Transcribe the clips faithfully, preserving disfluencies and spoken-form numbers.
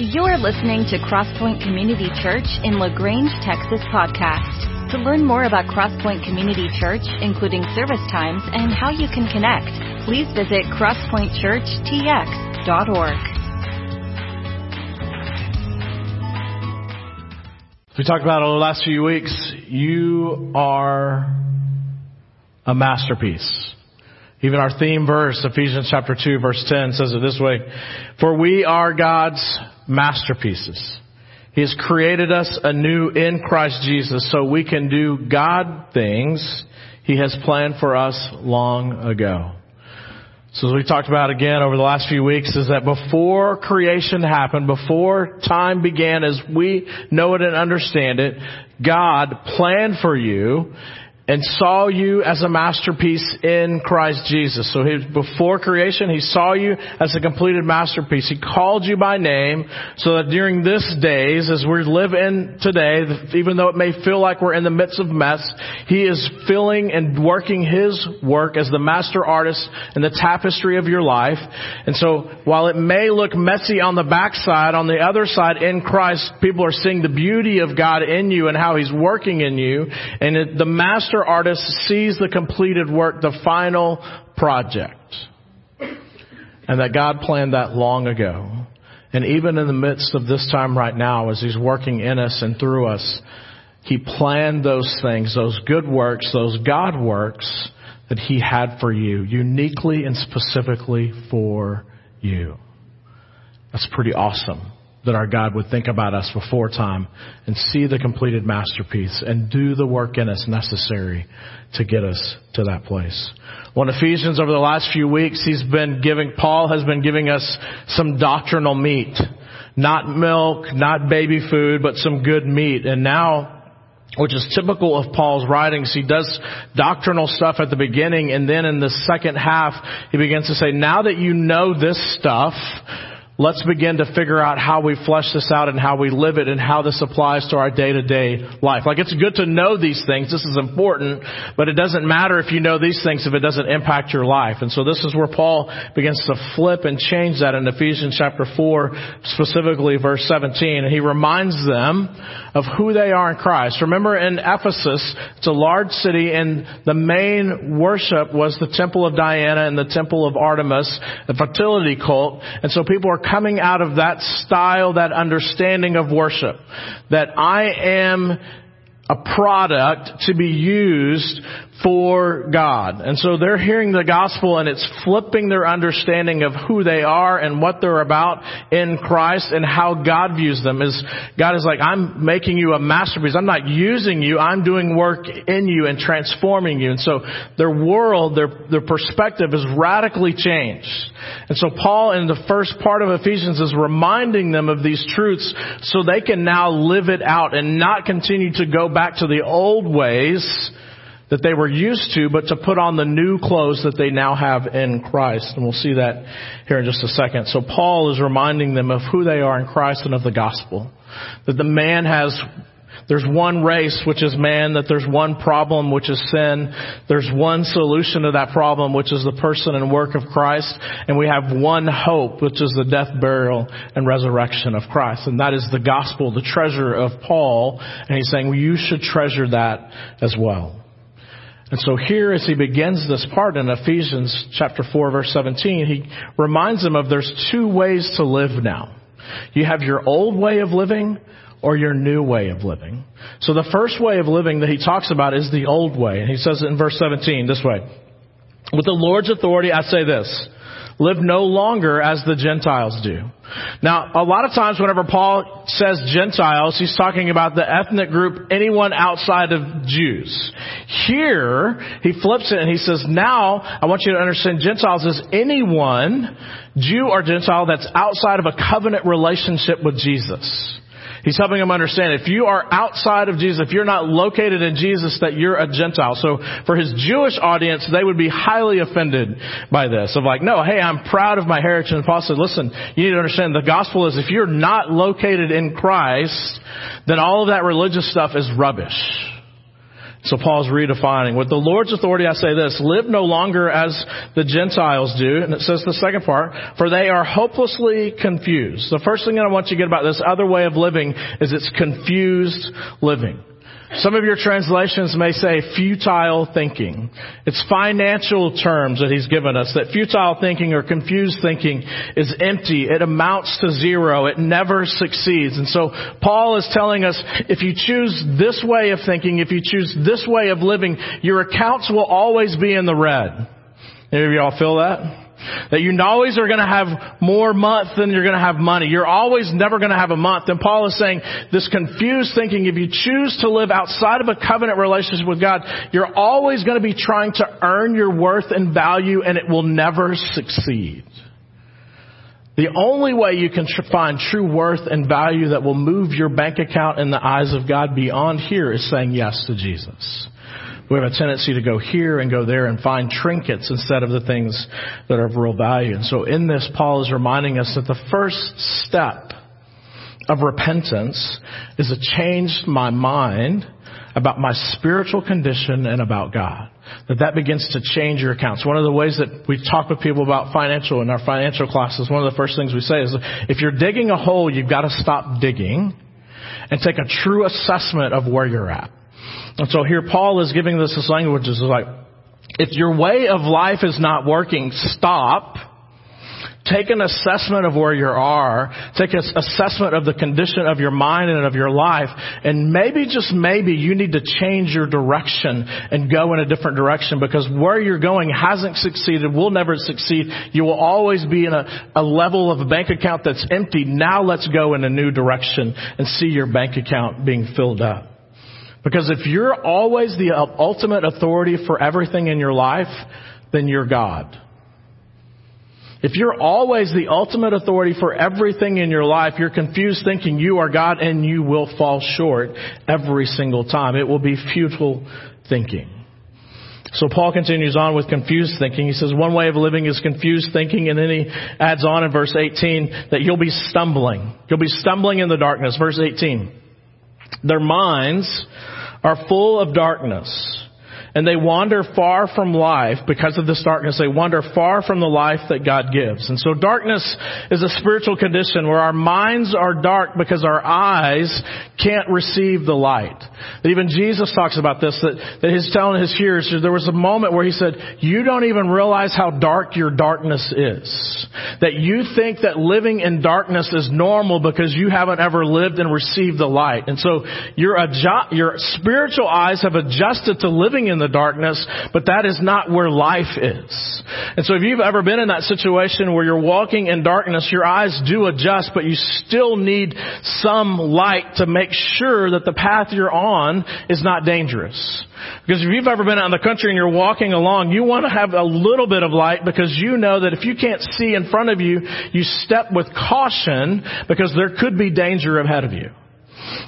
You're listening to Crosspoint Community Church in LaGrange, Texas podcast. To learn more about Crosspoint Community Church, including service times and how you can connect, please visit Crosspoint Church T X dot org. We talked about it over the last few weeks. You are a masterpiece. Even our theme verse, Ephesians chapter two, verse ten, says it this way. For we are God's masterpieces. He has created us anew in Christ Jesus so we can do God things He has planned for us long ago. So as we talked about again over the last few weeks is that before creation happened, before time began as we know it and understand it, God planned for you and saw you as a masterpiece in Christ Jesus. So he, before creation, He saw you as a completed masterpiece. He called you by name so that during this days, as we live in today, even though it may feel like we're in the midst of mess, He is filling and working His work as the master artist in the tapestry of your life. And so while it may look messy on the backside, on the other side in Christ, people are seeing the beauty of God in you and how He's working in you. And it, the master artist sees the completed work, the final project. And that God planned that long ago. And even in the midst of this time right now, as He's working in us and through us, He planned those things, those good works, those God works that He had for you, uniquely and specifically for you. That's pretty awesome. That our God would think about us before time and see the completed masterpiece and do the work in us necessary to get us to that place. Well, in Ephesians over the last few weeks, he's been giving, Paul has been giving us some doctrinal meat, not milk, not baby food, but some good meat. And now, which is typical of Paul's writings, he does doctrinal stuff at the beginning. And then in the second half, he begins to say, now that you know this stuff, let's begin to figure out how we flesh this out and how we live it and how this applies to our day-to-day life. Like, it's good to know these things. This is important, but it doesn't matter if you know these things if it doesn't impact your life. And so this is where Paul begins to flip and change that in Ephesians chapter four, specifically verse seventeen. And he reminds them of who they are in Christ. Remember, in Ephesus, it's a large city, and the main worship was the temple of Diana and the temple of Artemis, the fertility cult. And so people are coming out of that style, that understanding of worship, that I am a product to be used for God. And so they're hearing the gospel and it's flipping their understanding of who they are and what they're about in Christ and how God views them. Is God is like, I'm making you a masterpiece. I'm not using you. I'm doing work in you and transforming you. And so their world, their, their perspective is radically changed. And so Paul in the first part of Ephesians is reminding them of these truths so they can now live it out and not continue to go back to the old ways that they were used to, but to put on the new clothes that they now have in Christ. And we'll see that here in just a second. So Paul is reminding them of who they are in Christ and of the gospel. That the man has, there's one race, which is man, that there's one problem, which is sin. There's one solution to that problem, which is the person and work of Christ. And we have one hope, which is the death, burial, and resurrection of Christ. And that is the gospel, the treasure of Paul. And he's saying, well, you should treasure that as well. And so here, as he begins this part in Ephesians chapter four, verse seventeen, he reminds them of there's two ways to live now. You have your old way of living or your new way of living. So the first way of living that he talks about is the old way. And he says it in verse seventeen this way. With the Lord's authority, I say this. Live no longer as the Gentiles do. Now, a lot of times whenever Paul says Gentiles, he's talking about the ethnic group, anyone outside of Jews. Here, he flips it and he says, now, I want you to understand Gentiles is anyone, Jew or Gentile, that's outside of a covenant relationship with Jesus. He's helping them understand if you are outside of Jesus, if you're not located in Jesus, that you're a Gentile. So for his Jewish audience, they would be highly offended by this. Of like, no, hey, I'm proud of my heritage. And Paul said, listen, you need to understand the gospel is if you're not located in Christ, then all of that religious stuff is rubbish. So Paul's redefining. With the Lord's authority, I say this, live no longer as the Gentiles do. And it says the second part, for they are hopelessly confused. The first thing that I want you to get about this other way of living is it's confused living. Some of your translations may say futile thinking. It's financial terms that he's given us, that futile thinking or confused thinking is empty. It amounts to zero. It never succeeds. And so Paul is telling us, if you choose this way of thinking, if you choose this way of living, your accounts will always be in the red. Any of y'all feel that? That you always are going to have more month than you're going to have money. You're always never going to have a month. And Paul is saying this confused thinking, if you choose to live outside of a covenant relationship with God, you're always going to be trying to earn your worth and value, and it will never succeed. The only way you can tr- find true worth and value that will move your bank account in the eyes of God beyond here is saying yes to Jesus. We have a tendency to go here and go there and find trinkets instead of the things that are of real value. And so in this, Paul is reminding us that the first step of repentance is to change my mind about my spiritual condition and about God. That that begins to change your accounts. One of the ways that we talk with people about financial in our financial classes, one of the first things we say is, if you're digging a hole, you've got to stop digging and take a true assessment of where you're at. And so here Paul is giving us this language. It's like, if your way of life is not working, stop. Take an assessment of where you are. Take an assessment of the condition of your mind and of your life. And maybe, just maybe, you need to change your direction and go in a different direction, because where you're going hasn't succeeded, will never succeed. You will always be in a, a level of a bank account that's empty. Now let's go in a new direction and see your bank account being filled up. Because if you're always the ultimate authority for everything in your life, then you're God. If you're always the ultimate authority for everything in your life, you're confused thinking you are God, and you will fall short every single time. It will be futile thinking. So Paul continues on with confused thinking. He says one way of living is confused thinking, and then he adds on in verse eighteen that you'll be stumbling. You'll be stumbling in the darkness. Verse eighteen. Their minds are full of darkness, and they wander far from life. Because of this darkness, they wander far from the life that God gives. And so darkness is a spiritual condition where our minds are dark because our eyes can't receive the light. Even Jesus talks about this, that, that he's telling his hearers, there was a moment where he said, you don't even realize how dark your darkness is. That you think that living in darkness is normal because you haven't ever lived and received the light. And so your, adjo- your spiritual eyes have adjusted to living in the darkness, but that is not where life is. And so if you've ever been in that situation where you're walking in darkness, your eyes do adjust, but you still need some light to make sure that the path you're on is not dangerous. Because if you've ever been out in the country and you're walking along, you want to have a little bit of light, because you know that if you can't see in front of you, you step with caution, because there could be danger ahead of you.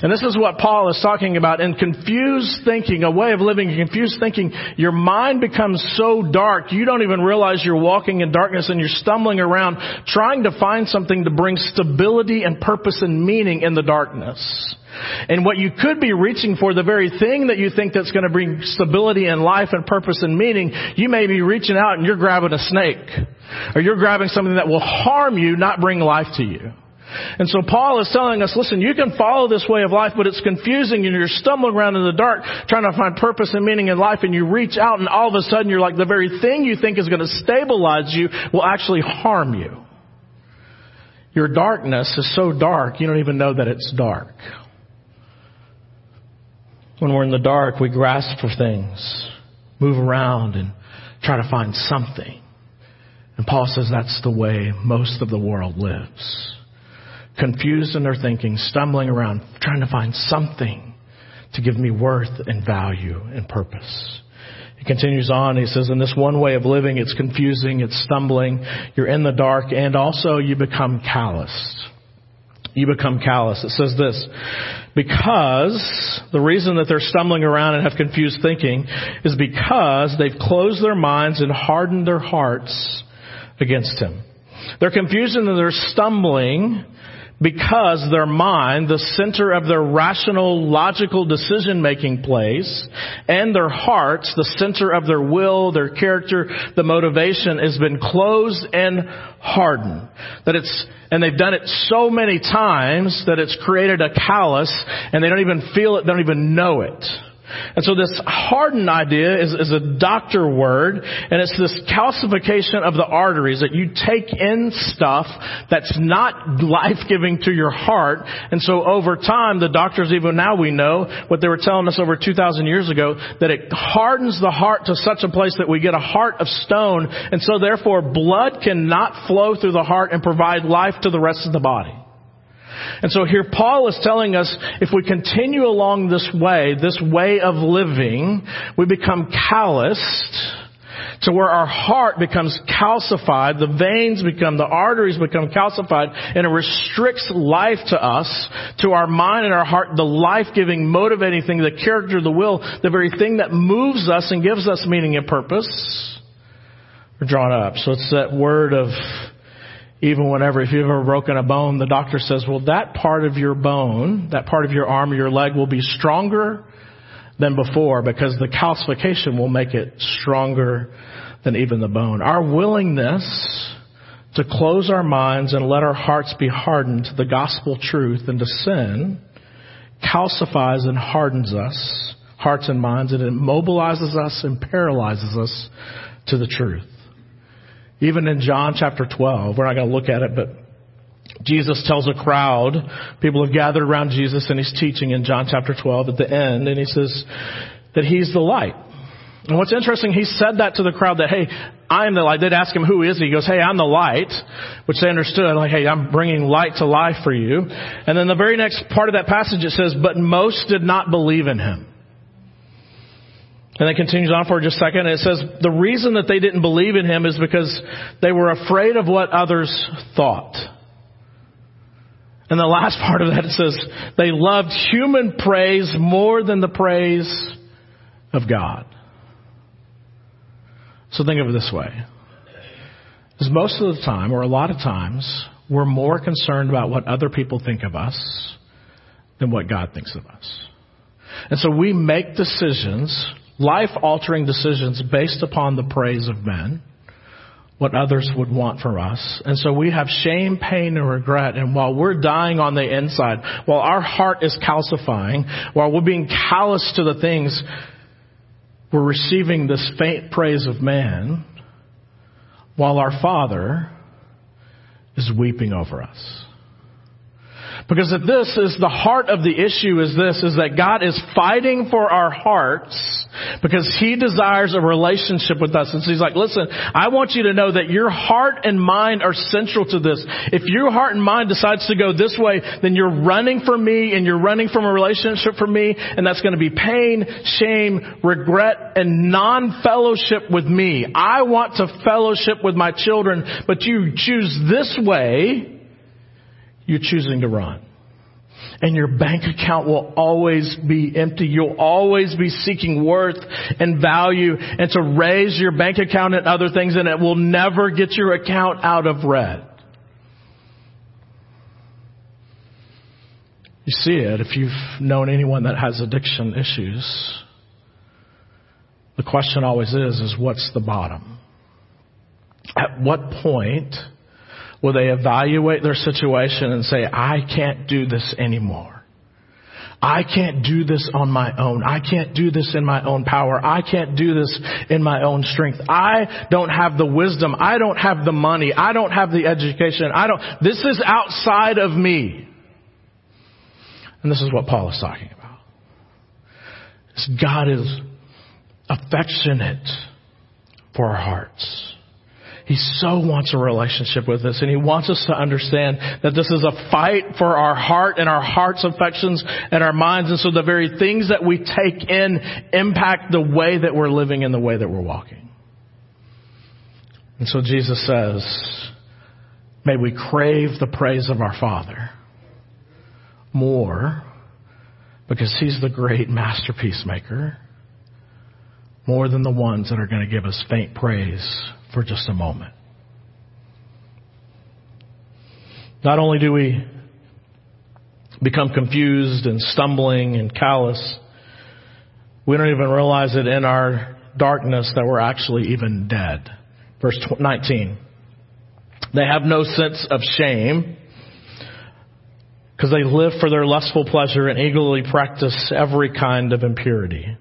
And this is what Paul is talking about. In confused thinking, a way of living in confused thinking, your mind becomes so dark, you don't even realize you're walking in darkness, and you're stumbling around trying to find something to bring stability and purpose and meaning in the darkness. And what you could be reaching for, the very thing that you think that's going to bring stability and life and purpose and meaning, you may be reaching out and you're grabbing a snake, or you're grabbing something that will harm you, not bring life to you. And so Paul is telling us, listen, you can follow this way of life, but it's confusing, and you're stumbling around in the dark trying to find purpose and meaning in life, and you reach out, and all of a sudden you're like, the very thing you think is going to stabilize you will actually harm you. Your darkness is so dark, you don't even know that it's dark. When we're in the dark, we grasp for things, move around, and try to find something. And Paul says that's the way most of the world lives. Confused in their thinking, stumbling around, trying to find something to give me worth and value and purpose. He continues on. He says, in this one way of living, it's confusing, it's stumbling. You're in the dark, and also you become calloused. You become callous. It says this, because the reason that they're stumbling around and have confused thinking is because they've closed their minds and hardened their hearts against him. They're confused and they're stumbling because their mind, the center of their rational, logical decision-making place, and their hearts, the center of their will, their character, the motivation, has been closed and hardened. That it's, and they've done it so many times that it's created a callus, and they don't even feel it, they don't even know it. And so this hardened idea is, is a doctor word, and it's this calcification of the arteries, that you take in stuff that's not life-giving to your heart. And so over time, the doctors, even now we know what they were telling us over two thousand years ago, that it hardens the heart to such a place that we get a heart of stone. And so therefore, blood cannot flow through the heart and provide life to the rest of the body. And so here Paul is telling us, if we continue along this way, this way of living, we become calloused to where our heart becomes calcified, the veins become, the arteries become calcified, and it restricts life to us, to our mind and our heart, the life-giving, motivating thing, the character, the will, the very thing that moves us and gives us meaning and purpose, are drawn up. So it's that word of... Even whenever, if you've ever broken a bone, the doctor says, well, that part of your bone, that part of your arm or your leg will be stronger than before because the calcification will make it stronger than even the bone. Our willingness to close our minds and let our hearts be hardened to the gospel truth and to sin calcifies and hardens us, hearts and minds, and it immobilizes us and paralyzes us to the truth. Even in John chapter twelve, we're not going to look at it, but Jesus tells a crowd, people have gathered around Jesus, and he's teaching in John chapter twelve at the end, and he says that he's the light. And what's interesting, he said that to the crowd, that, hey, I am the light. They'd ask him, who is he? He goes, hey, I'm the light, which they understood. Like, hey, I'm bringing light to life for you. And then the very next part of that passage, it says, but most did not believe in him. And it continues on for just a second. And it says, the reason that they didn't believe in him is because they were afraid of what others thought. And the last part of that, it says, they loved human praise more than the praise of God. So think of it this way. Because most of the time, or a lot of times, we're more concerned about what other people think of us than what God thinks of us. And so we make decisions, life-altering decisions, based upon the praise of men, what others would want from us. And so we have shame, pain, and regret. And while we're dying on the inside, while our heart is calcifying, while we're being callous to the things, we're receiving this faint praise of man, while our Father is weeping over us. Because if this is the heart of the issue, is this, is that God is fighting for our hearts because he desires a relationship with us. And so he's like, listen, I want you to know that your heart and mind are central to this. If your heart and mind decides to go this way, then you're running from me and you're running from a relationship from me. And that's going to be pain, shame, regret, and non-fellowship with me. I want to fellowship with my children, but you choose this way. You're choosing to run. And your bank account will always be empty. You'll always be seeking worth and value and to raise your bank account and other things, and it will never get your account out of red. You see it if you've known anyone that has addiction issues. The question always is, is what's the bottom? At what point will they evaluate their situation and say, I can't do this anymore. I can't do this on my own. I can't do this in my own power. I can't do this in my own strength. I don't have the wisdom. I don't have the money. I don't have the education. I don't. This is outside of me. And this is what Paul is talking about. God is affectionate for our hearts. He so wants a relationship with us, and he wants us to understand that this is a fight for our heart and our heart's affections and our minds. And so the very things that we take in impact the way that we're living and the way that we're walking. And so Jesus says, may we crave the praise of our Father more, because he's the great masterpiece maker, more than the ones that are going to give us faint praise for just a moment. Not only do we become confused and stumbling and callous. We don't even realize it in our darkness that we're actually even dead. Verse nineteen. They have no sense of shame because they live for their lustful pleasure and eagerly practice every kind of impurity.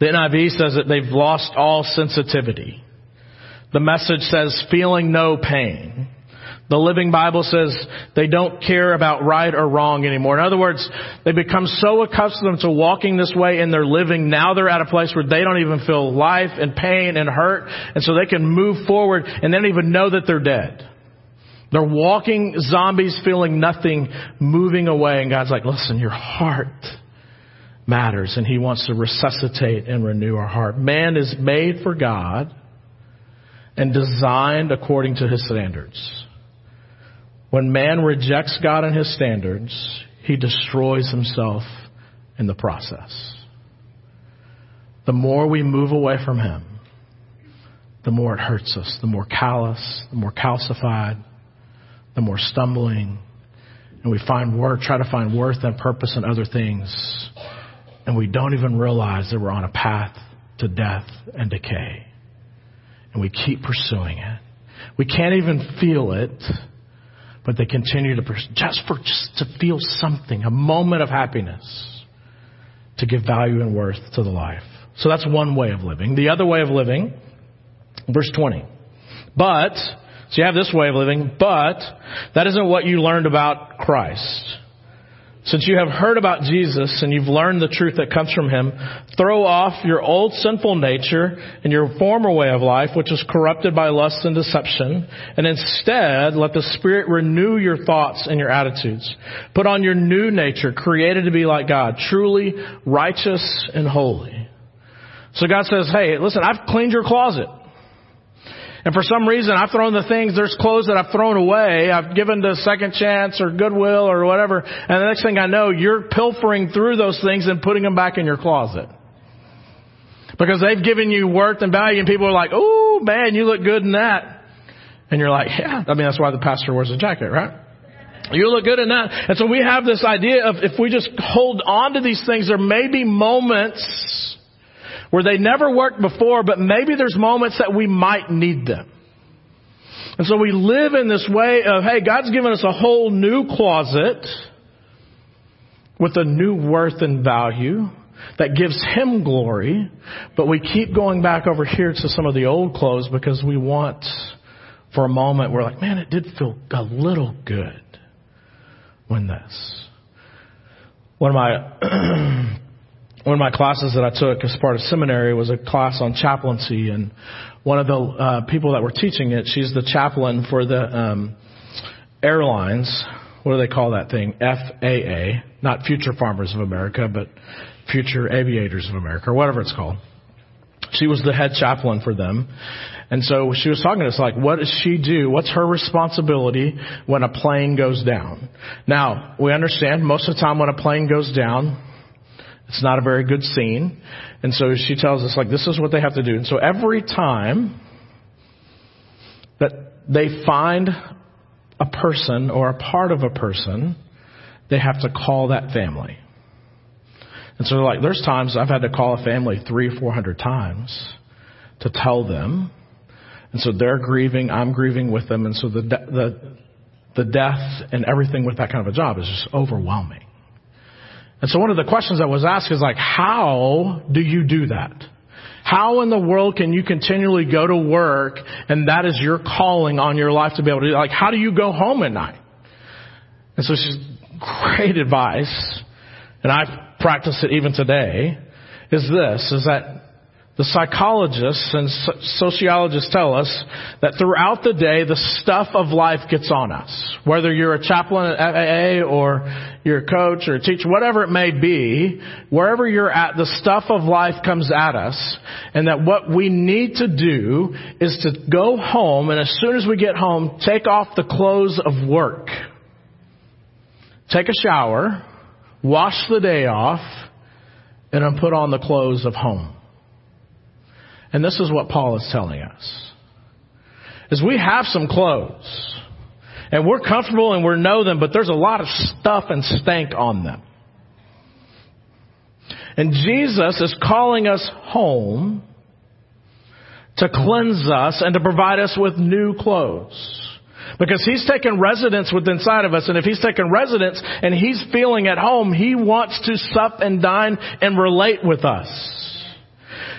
The N I V says that they've lost all sensitivity. The Message says feeling no pain. The Living Bible says they don't care about right or wrong anymore. In other words, they become so accustomed to walking this way in their living. Now they're at a place where they don't even feel life and pain and hurt. And so they can move forward and they don't even know that they're dead. They're walking zombies, feeling nothing, moving away. And God's like, listen, your heart matters. And He wants to resuscitate and renew our heart. Man is made for God and designed according to His standards. When man rejects God and His standards, he destroys himself in the process. The more we move away from Him, the more it hurts us, the more callous, the more calcified, the more stumbling. And we find worth, try to find worth and purpose in other things. And we don't even realize that we're on a path to death and decay. And we keep pursuing it. We can't even feel it. But they continue to pursue just for just to feel something, a moment of happiness, to give value and worth to the life. So that's one way of living. The other way of living, verse twenty. But, so you have this way of living, but that isn't what you learned about Christ. Since you have heard about Jesus and you've learned the truth that comes from Him, throw off your old sinful nature and your former way of life, which is corrupted by lust and deception, and instead let the Spirit renew your thoughts and your attitudes. Put on your new nature, created to be like God, truly righteous and holy. So God says, hey, listen, I've cleaned your closet. And for some reason, I've thrown the things, there's clothes that I've thrown away. I've given to Second Chance or Goodwill or whatever. And the next thing I know, you're pilfering through those things and putting them back in your closet. Because they've given you worth and value. And people are like, oh, man, you look good in that. And you're like, yeah. I mean, that's why the pastor wears a jacket, right? You look good in that. And so we have this idea of if we just hold on to these things, there may be moments where they never worked before, but maybe there's moments that we might need them. And so we live in this way of, hey, God's given us a whole new closet with a new worth and value that gives Him glory, but we keep going back over here to some of the old clothes because we want, for a moment, we're like, man, it did feel a little good when this. One of my... One of my classes that I took as part of seminary was a class on chaplaincy, and one of the uh, people that were teaching it, she's the chaplain for the um, airlines. What do they call that thing? F A A, not Future Farmers of America, but Future Aviators of America, or whatever it's called. She was the head chaplain for them. And so she was talking to us like, what does she do? What's her responsibility when a plane goes down? Now, we understand most of the time when a plane goes down, it's not a very good scene. And so she tells us, like, this is what they have to do. And so every time that they find a person or a part of a person, they have to call that family. And so, like, there's times I've had to call a family three, four hundred times to tell them. And so they're grieving. I'm grieving with them. And so the de- the the death and everything with that kind of a job is just overwhelming. And so one of the questions I was asked is like, how do you do that? How in the world can you continually go to work and that is your calling on your life to be able to do that? Like, how do you go home at night? And so she's great advice, and I practice it even today, is this, is that the psychologists and sociologists tell us that throughout the day, the stuff of life gets on us. Whether you're a chaplain at F A A or you're a coach or a teacher, whatever it may be, wherever you're at, the stuff of life comes at us. And that what we need to do is to go home, and as soon as we get home, take off the clothes of work. Take a shower, wash the day off, and then put on the clothes of home. And this is what Paul is telling us, is we have some clothes. And we're comfortable and we know them, but there's a lot of stuff and stank on them. And Jesus is calling us home to cleanse us and to provide us with new clothes. Because he's taken residence within inside of us. And if he's taken residence and he's feeling at home, he wants to sup and dine and relate with us.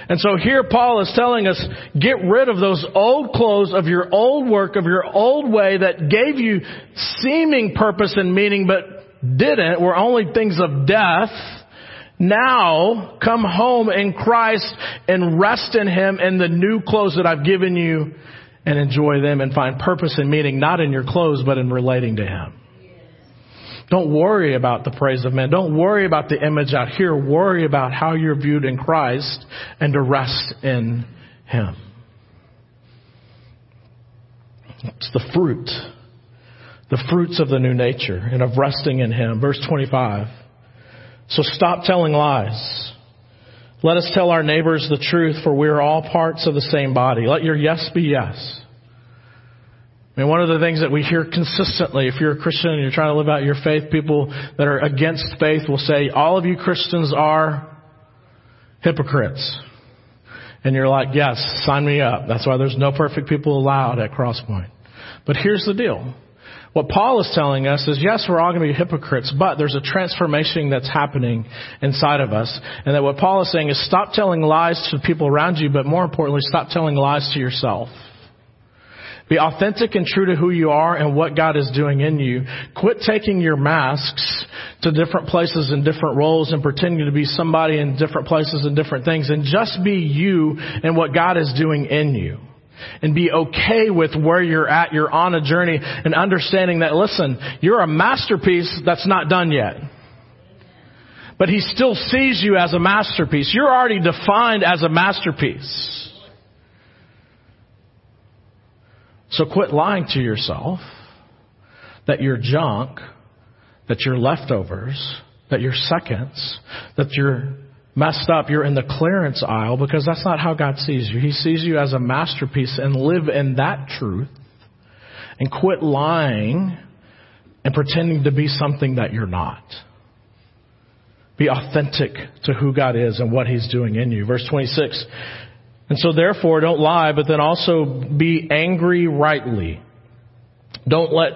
And so here Paul is telling us, get rid of those old clothes, of your old work, of your old way that gave you seeming purpose and meaning, but didn't, were only things of death. Now come home in Christ and rest in him and the new clothes that I've given you, and enjoy them and find purpose and meaning, not in your clothes, but in relating to him. Don't worry about the praise of men. Don't worry about the image out here. Worry about how you're viewed in Christ and to rest in him. It's the fruit. The fruits of the new nature and of resting in him. Verse twenty-five. So stop telling lies. Let us tell our neighbors the truth, for we are all parts of the same body. Let your yes be yes. I mean, one of the things that we hear consistently, if you're a Christian and you're trying to live out your faith, people that are against faith will say, all of you Christians are hypocrites. And you're like, yes, sign me up. That's why there's no perfect people allowed at Crosspoint. But here's the deal. What Paul is telling us is, yes, we're all going to be hypocrites, but there's a transformation that's happening inside of us. And that what Paul is saying is, stop telling lies to the people around you, but more importantly, stop telling lies to yourself. Be authentic and true to who you are and what God is doing in you. Quit taking your masks to different places and different roles and pretending to be somebody in different places and different things. And just be you and what God is doing in you. And be okay with where you're at. You're on a journey and understanding that, listen, you're a masterpiece that's not done yet. But he still sees you as a masterpiece. You're already defined as a masterpiece. So quit lying to yourself that you're junk, that you're leftovers, that you're seconds, that you're messed up, you're in the clearance aisle, because that's not how God sees you. He sees you as a masterpiece, and live in that truth and quit lying and pretending to be something that you're not. Be authentic to who God is and what he's doing in you. Verse twenty-six. And so therefore, don't lie, but then also be angry rightly. Don't let,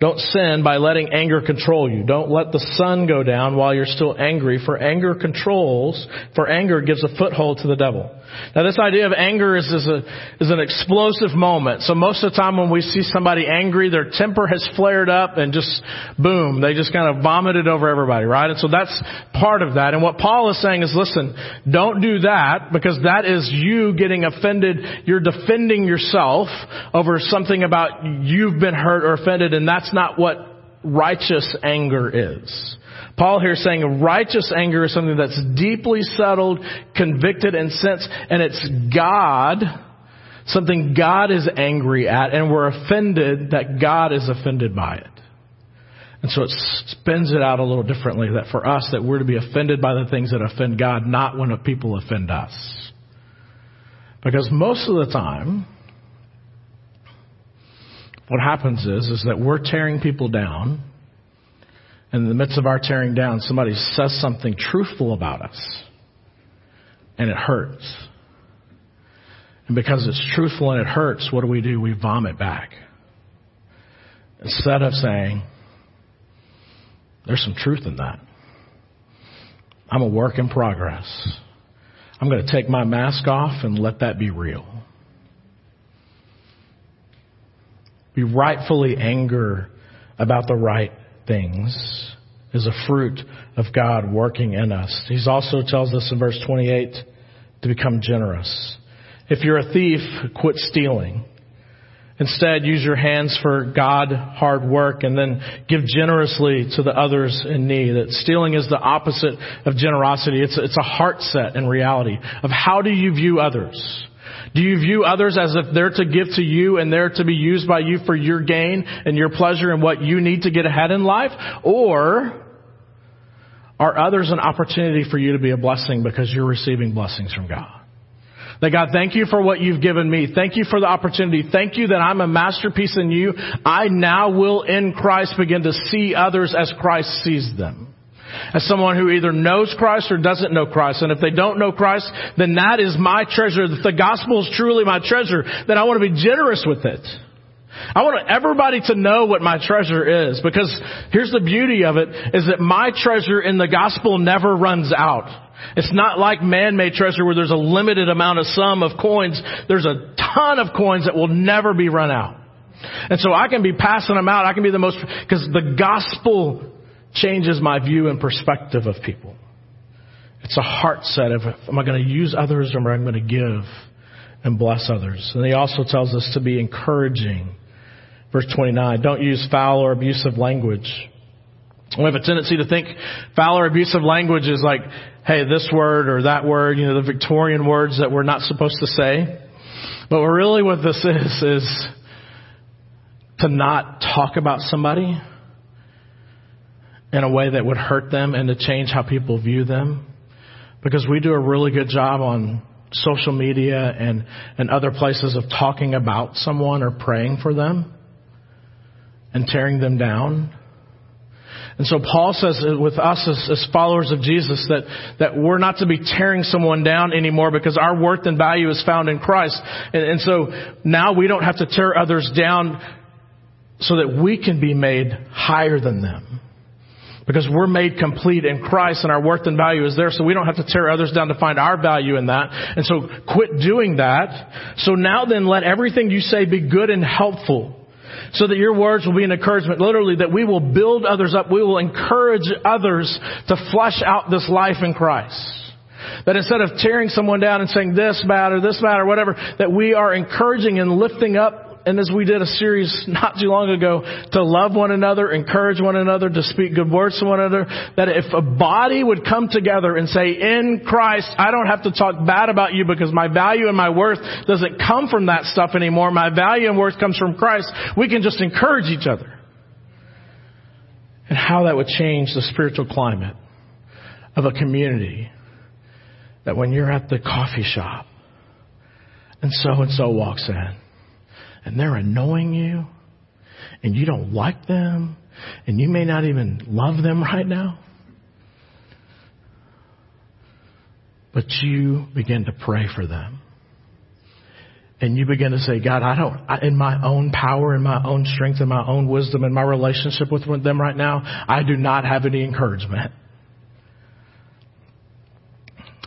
don't sin by letting anger control you. Don't let the sun go down while you're still angry, for anger controls, for anger gives a foothold to the devil. Now this idea of anger is, is, a, is an explosive moment. So most of the time when we see somebody angry, their temper has flared up and just boom, they just kind of vomited over everybody, right? And so that's part of that. And what Paul is saying is, listen, don't do that, because that is you getting offended. You're defending yourself over something about you've been hurt or offended, and that's not what righteous anger is. Paul here is saying righteous anger is something that's deeply settled, convicted, and sensed, and it's God, something God is angry at, and we're offended that God is offended by it. And so it spins it out a little differently, that for us, that we're to be offended by the things that offend God, not when people offend us. Because most of the time, what happens is, is that we're tearing people down. And in the midst of our tearing down, somebody says something truthful about us. And it hurts. And because it's truthful and it hurts, what do we do? We vomit back. Instead of saying, there's some truth in that. I'm a work in progress. I'm going to take my mask off and let that be real. Be rightfully angry about the right things is a fruit of God working in us. He also tells us in verse twenty-eight to become generous. If you're a thief, quit stealing. Instead, use your hands for God, hard work, and then give generously to the others in need. That stealing is the opposite of generosity. It's, it's a heart set in reality of how do you view others? Do you view others as if they're to give to you and they're to be used by you for your gain and your pleasure and what you need to get ahead in life? Or are others an opportunity for you to be a blessing because you're receiving blessings from God? That God, thank you for what you've given me. Thank you for the opportunity. Thank you that I'm a masterpiece in you. I now will in Christ begin to see others as Christ sees them. As someone who either knows Christ or doesn't know Christ. And if they don't know Christ, then that is my treasure. If the gospel is truly my treasure, then I want to be generous with it. I want everybody to know what my treasure is, because here's the beauty of it, is that my treasure in the gospel never runs out. It's not like man-made treasure where there's a limited amount of sum of coins. There's a ton of coins that will never be run out. And so I can be passing them out. I can be the most, because the gospel changes my view and perspective of people. It's a heart set of, am I going to use others or am I going to give and bless others? And he also tells us to be encouraging. Verse twenty-nine, don't use foul or abusive language. We have a tendency to think foul or abusive language is like, hey, this word or that word, you know, the Victorian words that we're not supposed to say. But really what this is, is to not talk about somebody in a way that would hurt them and to change how people view them. Because we do a really good job on social media and, and other places of talking about someone or praying for them and tearing them down. And so Paul says with us as, as followers of Jesus that, that we're not to be tearing someone down anymore, because our worth and value is found in Christ. And, and so now we don't have to tear others down so that we can be made higher than them, because we're made complete in Christ and our worth and value is there. So we don't have to tear others down to find our value in that. And so quit doing that. So now then let everything you say be good and helpful, so that your words will be an encouragement, literally, that we will build others up. We will encourage others to flesh out this life in Christ. That instead of tearing someone down and saying this bad or this bad or whatever, that we are encouraging and lifting up. And as we did a series not too long ago, to love one another, encourage one another, to speak good words to one another, that if a body would come together and say, in Christ, I don't have to talk bad about you because my value and my worth doesn't come from that stuff anymore. My value and worth comes from Christ. We can just encourage each other. And how that would change the spiritual climate of a community, that when you're at the coffee shop and so-and-so walks in, and they're annoying you, and you don't like them, and you may not even love them right now, but you begin to pray for them. And you begin to say, God, I don't, I, in my own power, in my own strength, in my own wisdom, in my relationship with them right now, I do not have any encouragement.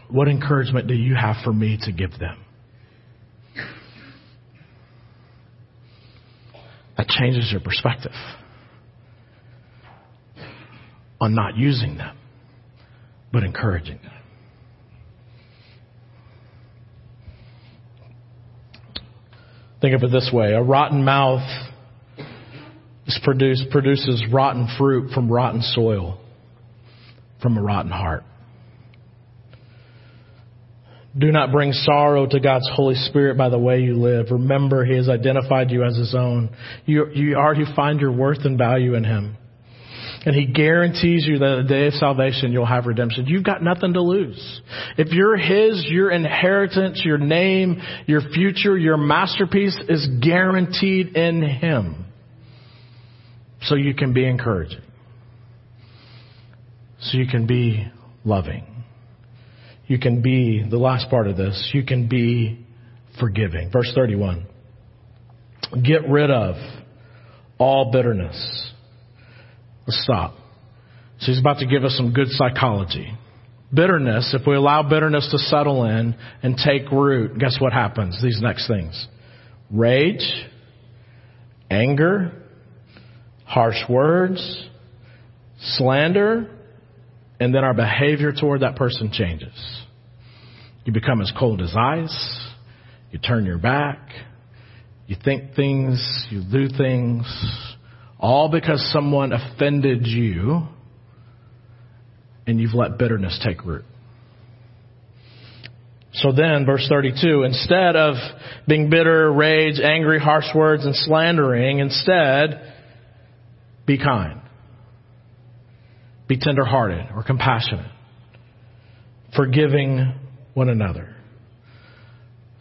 What encouragement do you have for me to give them? That changes your perspective on not using them, but encouraging them. Think of it this way. A rotten mouth is produced, produces rotten fruit from rotten soil, from a rotten heart. Do not bring sorrow to God's Holy Spirit by the way you live. Remember, He has identified you as His own. You, you already find your worth and value in Him. And He guarantees you that the day of salvation you'll have redemption. You've got nothing to lose. If you're His, your inheritance, your name, your future, your masterpiece is guaranteed in Him. So you can be encouraging. So you can be loving. You can be, the last part of this, you can be forgiving. Verse thirty-one, get rid of all bitterness. Let's stop. So he's about to give us some good psychology. Bitterness, if we allow bitterness to settle in and take root, guess what happens? These next things. Rage, anger, harsh words, slander, and then our behavior toward that person changes. You become as cold as ice. You turn your back. You think things. You do things. All because someone offended you. And you've let bitterness take root. So then, verse thirty-two, instead of being bitter, rage, angry, harsh words, and slandering, instead, be kind. Be tenderhearted or compassionate, forgiving one another.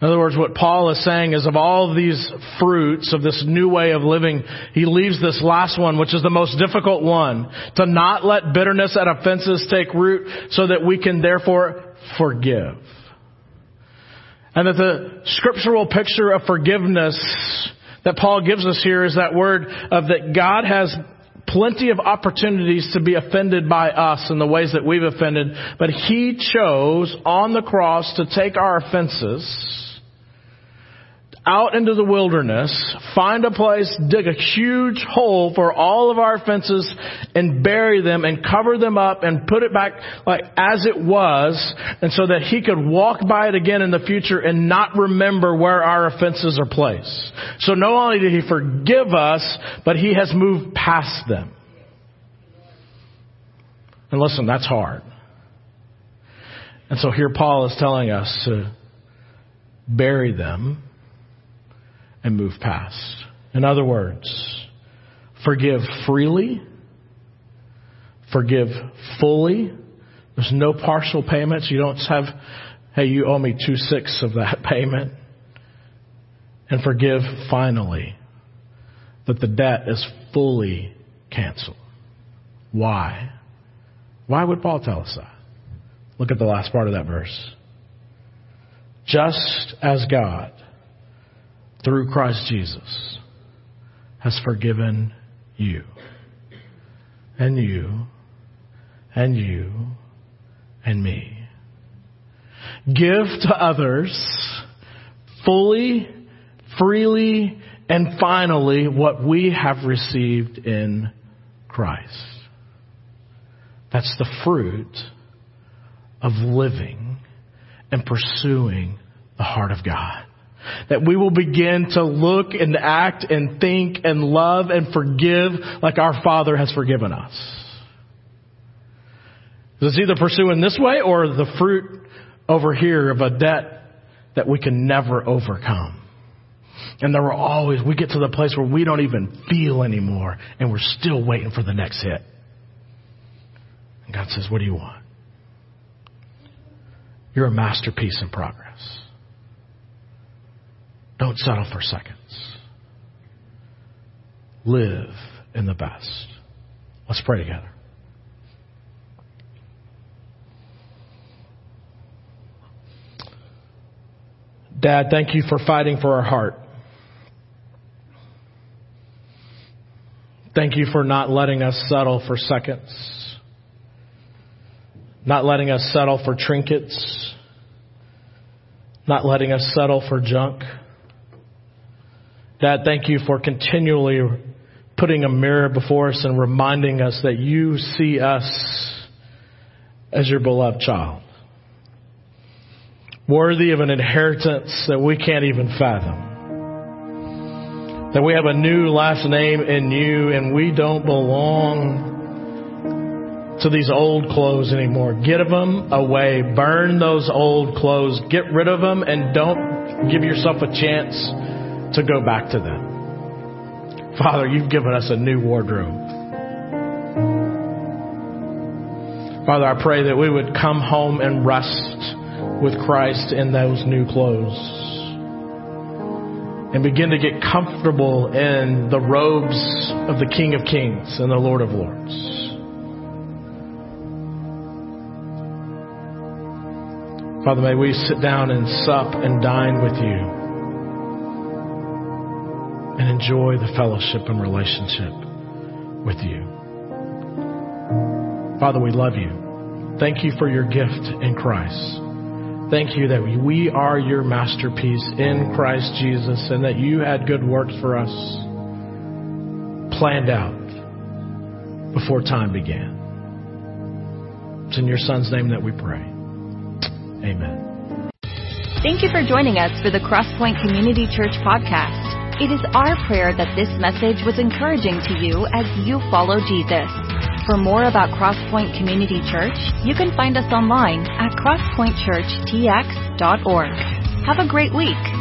In other words, what Paul is saying is of all of these fruits of this new way of living, he leaves this last one, which is the most difficult one, to not let bitterness and offenses take root so that we can therefore forgive. And that the scriptural picture of forgiveness that Paul gives us here is that word of that God has plenty of opportunities to be offended by us in the ways that we've offended, but he chose on the cross to take our offenses out into the wilderness, find a place, dig a huge hole for all of our offenses and bury them and cover them up and put it back like as it was. And so that he could walk by it again in the future and not remember where our offenses are placed. So not only did he forgive us, but he has moved past them. And listen, that's hard. And so here Paul is telling us to bury them and move past. In other words, forgive freely, forgive fully. There's no partial payments. You don't have, hey, you owe me two-sixths of that payment. And forgive finally, that the debt is fully canceled. Why? Why would Paul tell us that? Look at the last part of that verse. Just as God, through Christ Jesus, has forgiven you, and you, and you, and me. Give to others fully, freely, and finally what we have received in Christ. That's the fruit of living and pursuing the heart of God. That we will begin to look and act and think and love and forgive like our Father has forgiven us. It's either pursuing this way or the fruit over here of a debt that we can never overcome. And there are always, we get to the place where we don't even feel anymore and we're still waiting for the next hit. And God says, what do you want? You're a masterpiece in progress. Don't settle for seconds. Live in the best. Let's pray together. Dad, thank you for fighting for our heart. Thank you for not letting us settle for seconds. Not letting us settle for trinkets. Not letting us settle for junk. Dad, thank you for continually putting a mirror before us and reminding us that you see us as your beloved child, worthy of an inheritance that we can't even fathom, that we have a new last name in you and we don't belong to these old clothes anymore. Get them away. Burn those old clothes. Get rid of them and don't give yourself a chance to go back to them. Father, you've given us a new wardrobe. Father, I pray that we would come home and rest with Christ in those new clothes and begin to get comfortable in the robes of the King of Kings and the Lord of Lords. Father, may we sit down and sup and dine with you and enjoy the fellowship and relationship with you. Father, we love you. Thank you for your gift in Christ. Thank you that we are your masterpiece in Christ Jesus and that you had good works for us planned out before time began. It's in your Son's name that we pray. Amen. Thank you for joining us for the Crosspoint Community Church podcast. It is our prayer that this message was encouraging to you as you follow Jesus. For more about Crosspoint Community Church, you can find us online at Crosspoint Church T X dot org. Have a great week.